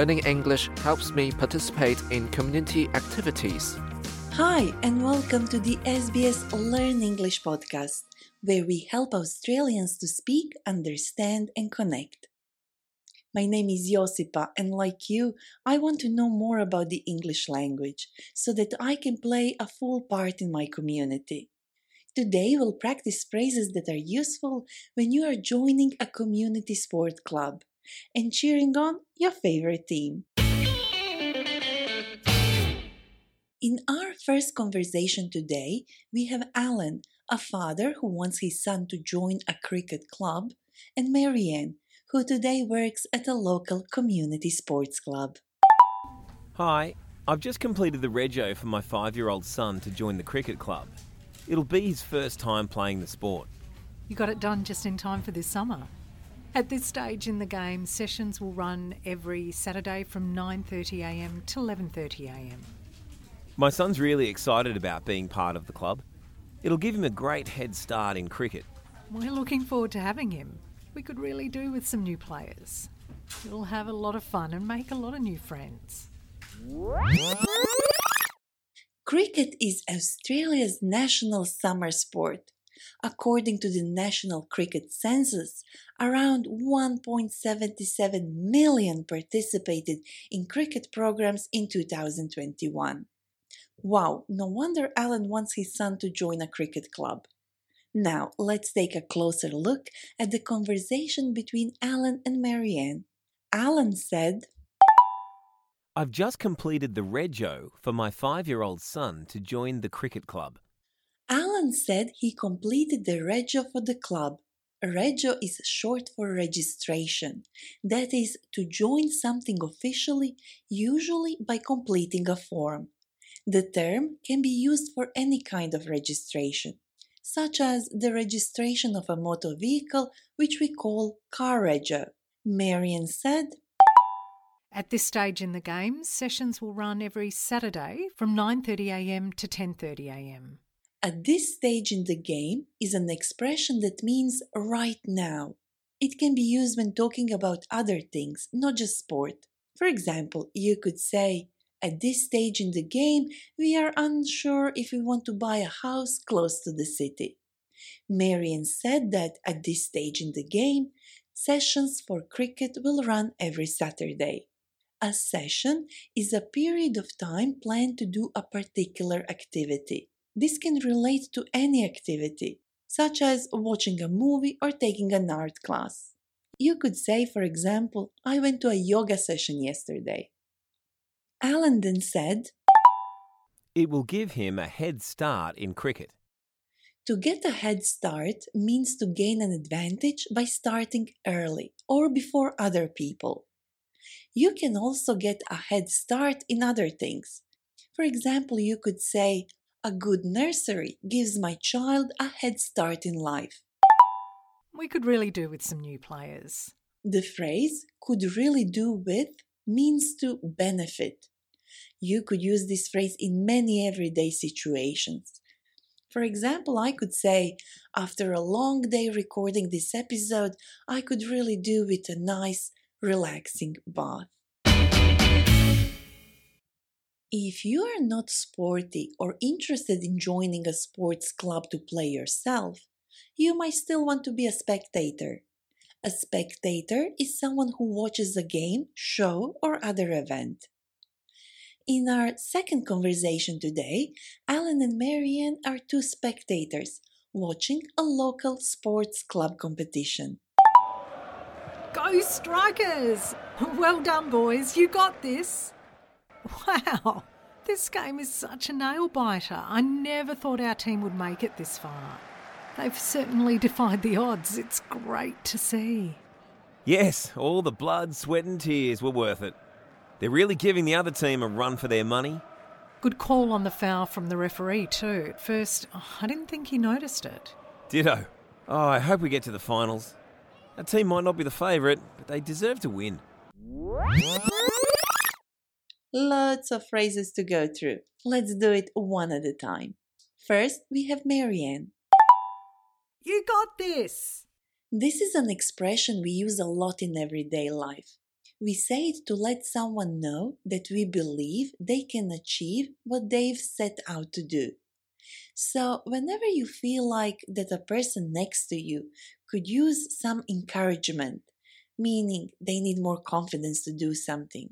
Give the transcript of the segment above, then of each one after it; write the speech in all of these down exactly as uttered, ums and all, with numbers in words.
Learning English helps me participate in community activities. Hi, and welcome to the S B S Learn English podcast, where we help Australians to speak, understand, and connect. My name is Josipa, and like you, I want to know more about the English language so that I can play a full part in my community. Today we'll practice phrases that are useful when you are joining a community sport club and cheering on your favorite team. In our first conversation today, we have Alan, a father who wants his son to join a cricket club, and Marianne, who today works at a local community sports club. Hi, I've just completed the rego for my five-year-old son to join the cricket club. It'll be his first time playing the sport. You got it done just in time for this summer. At this stage in the game, sessions will run every Saturday from nine thirty a m to eleven thirty a m. My son's really excited about being part of the club. It'll give him a great head start in cricket. We're looking forward to having him. We could really do with some new players. You'll have a lot of fun and make a lot of new friends. Cricket is Australia's national summer sport. According to the National Cricket Census, around one point seven seven million participated in cricket programs in two thousand twenty-one. Wow, no wonder Alan wants his son to join a cricket club. Now, let's take a closer look at the conversation between Alan and Marianne. Alan said, I've just completed the rego for my five-year-old son to join the cricket club. Alan said he completed the rego for the club. Rego is short for registration. That is, to join something officially, usually by completing a form. The term can be used for any kind of registration, such as the registration of a motor vehicle, which we call car rego. Marianne said, At this stage in the game, sessions will run every Saturday from nine thirty a m to ten thirty a m. At this stage in the game is an expression that means right now. It can be used when talking about other things, not just sport. For example, you could say, At this stage in the game, we are unsure if we want to buy a house close to the city. Marianne said that at this stage in the game, sessions for cricket will run every Saturday. A session is a period of time planned to do a particular activity. This can relate to any activity, such as watching a movie or taking an art class. You could say, for example, I went to a yoga session yesterday. Alan then said, It will give him a head start in cricket. To get a head start means to gain an advantage by starting early or before other people. You can also get a head start in other things. For example, you could say, A good nursery gives my child a head start in life. We could really do with some new players. The phrase could really do with means to benefit. You could use this phrase in many everyday situations. For example, I could say, after a long day recording this episode, I could really do with a nice, relaxing bath. If you are not sporty or interested in joining a sports club to play yourself, you might still want to be a spectator. A spectator is someone who watches a game, show, or other event. In our second conversation today, Alan and Marianne are two spectators watching a local sports club competition. Go Strikers! Well done, boys, you got this! Wow, this game is such a nail-biter. I never thought our team would make it this far. They've certainly defied the odds. It's great to see. Yes, all the blood, sweat and tears were worth it. They're really giving the other team a run for their money. Good call on the foul from the referee too. At first, oh, I didn't think he noticed it. Ditto. Oh, I hope we get to the finals. Our team might not be the favourite, but they deserve to win. Lots of phrases to go through. Let's do it one at a time. First, we have Marianne. You got this! This is an expression we use a lot in everyday life. We say it to let someone know that we believe they can achieve what they've set out to do. So whenever you feel like that a person next to you could use some encouragement, meaning they need more confidence to do something,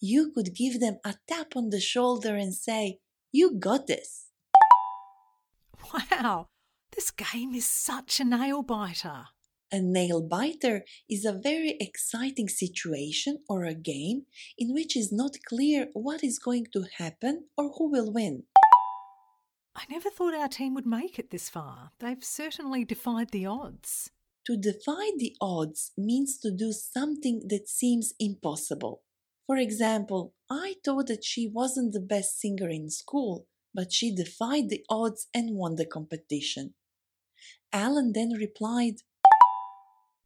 you could give them a tap on the shoulder and say, "You got this." Wow, this game is such a nail-biter. A nail-biter is a very exciting situation or a game in which is not clear what is going to happen or who will win. I never thought our team would make it this far. They've certainly defied the odds. To defy the odds means to do something that seems impossible. For example, I thought that she wasn't the best singer in school, but she defied the odds and won the competition. Alan then replied,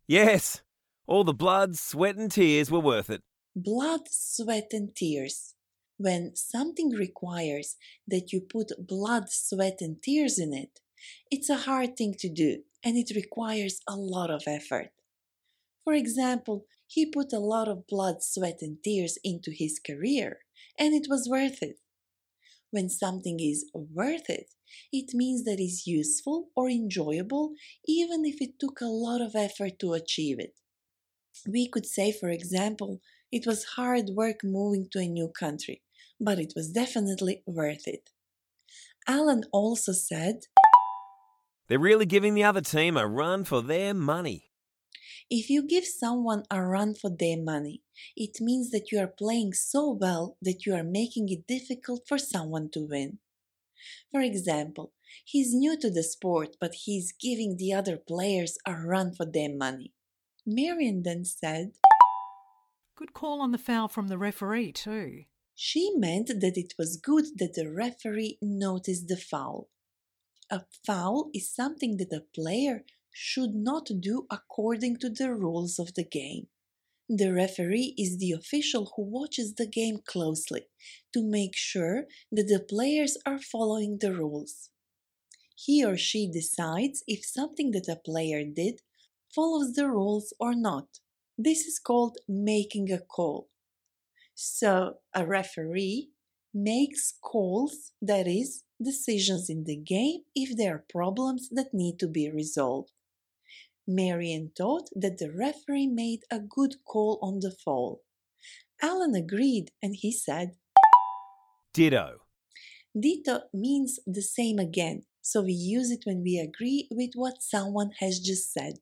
"Yes, all the blood, sweat and tears were worth it." Blood, sweat and tears. When something requires that you put blood, sweat and tears in it, it's a hard thing to do and it requires a lot of effort. For example, he put a lot of blood, sweat and tears into his career and it was worth it. When something is worth it, it means that it's useful or enjoyable, even if it took a lot of effort to achieve it. We could say, for example, it was hard work moving to a new country, but it was definitely worth it. Alan also said, "They're really giving the other team a run for their money." If you give someone a run for their money, it means that you are playing so well that you are making it difficult for someone to win. For example, he's new to the sport, but he's giving the other players a run for their money. Marianne then said, "Good call on the foul from the referee too." She meant that it was good that the referee noticed the foul. A foul is something that a player should not do according to the rules of the game. The referee is the official who watches the game closely to make sure that the players are following the rules. He or she decides if something that a player did follows the rules or not. This is called making a call. So, a referee makes calls, that is, decisions in the game if there are problems that need to be resolved. Marianne thought that the referee made a good call on the foul. Alan agreed and he said, "Ditto." Ditto means the same again, so we use it when we agree with what someone has just said.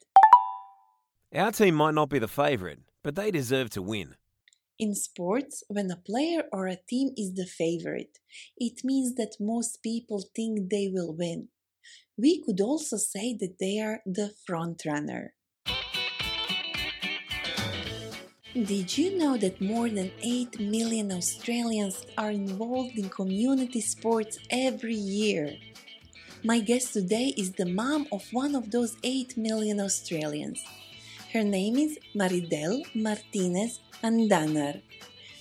Our team might not be the favourite, but they deserve to win. In sports, when a player or a team is the favourite, it means that most people think they will win. We could also say that they are the front-runner. Did you know that more than eight million Australians are involved in community sports every year? My guest today is the mom of one of those eight million Australians. Her name is Maridel Martinez Andanar.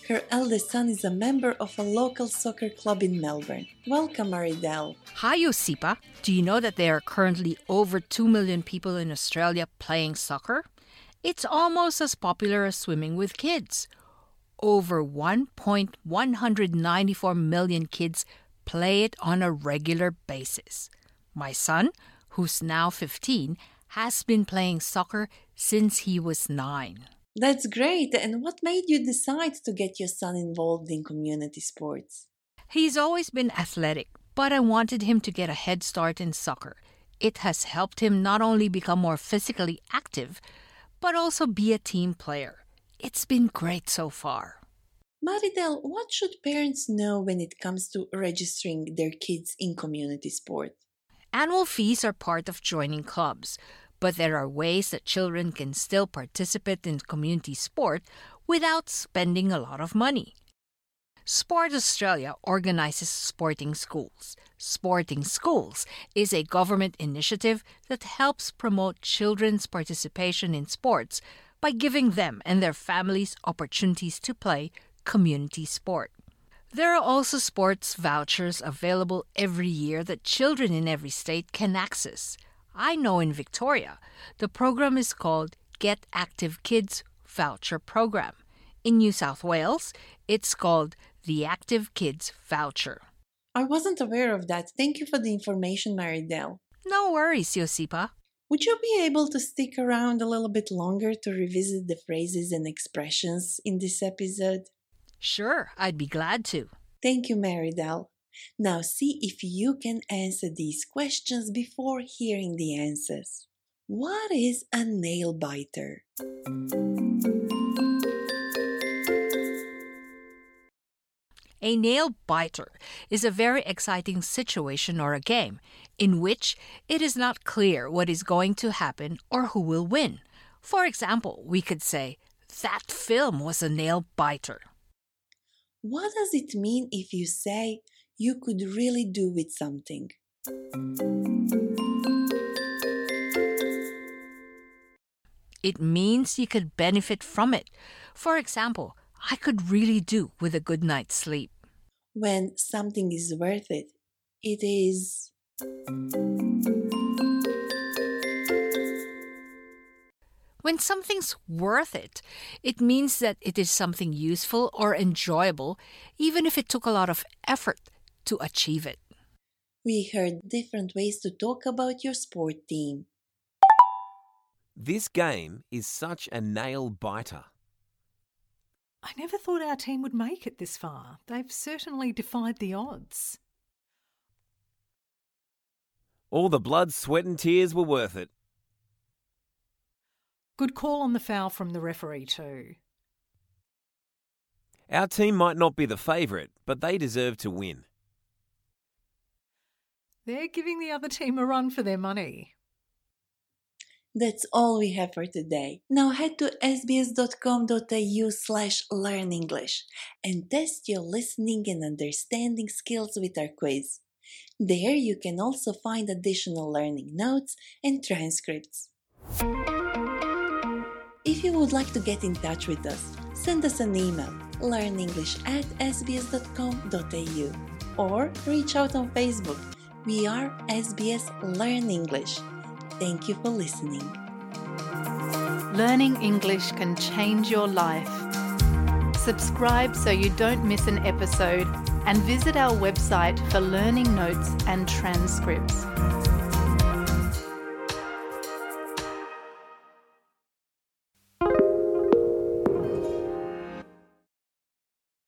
Her eldest son is a member of a local soccer club in Melbourne. Welcome, Maridel. Hi, Josipa. Do you know that there are currently over two million people in Australia playing soccer? It's almost as popular as swimming with kids. Over one point one nine four million kids play it on a regular basis. My son, who's now fifteen, has been playing soccer since he was nine. That's great. And what made you decide to get your son involved in community sports? He's always been athletic, but I wanted him to get a head start in soccer. It has helped him not only become more physically active, but also be a team player. It's been great so far. Maridel, what should parents know when it comes to registering their kids in community sport? Annual fees are part of joining clubs, but there are ways that children can still participate in community sport without spending a lot of money. Sport Australia organises Sporting Schools. Sporting Schools is a government initiative that helps promote children's participation in sports by giving them and their families opportunities to play community sport. There are also sports vouchers available every year that children in every state can access. I know in Victoria, the program is called Get Active Kids Voucher Program. In New South Wales, it's called the Active Kids Voucher. I wasn't aware of that. Thank you for the information, Maridel. No worries, Josipa. Would you be able to stick around a little bit longer to revisit the phrases and expressions in this episode? Sure, I'd be glad to. Thank you, Maridel. Now see if you can answer these questions before hearing the answers. What is a nail biter? A nail biter is a very exciting situation or a game in which it is not clear what is going to happen or who will win. For example, we could say, "That film was a nail biter." What does it mean if you say, "You could really do with something"? It means you could benefit from it. For example, I could really do with a good night's sleep. When something is worth it, it is... When something's worth it, it means that it is something useful or enjoyable, even if it took a lot of effort to achieve it. We heard different ways to talk about your sport team. This game is such a nail biter. I never thought our team would make it this far. They've certainly defied the odds. All the blood, sweat and tears were worth it. Good call on the foul from the referee too. Our team might not be the favourite, but they deserve to win. They're giving the other team a run for their money. That's all we have for today. Now head to sbs.com.au slash learn English and test your listening and understanding skills with our quiz. There you can also find additional learning notes and transcripts. If you would like to get in touch with us, send us an email, learnenglish at sbs.com.au, or reach out on Facebook. We are S B S Learn English. Thank you for listening. Learning English can change your life. Subscribe so you don't miss an episode and visit our website for learning notes and transcripts.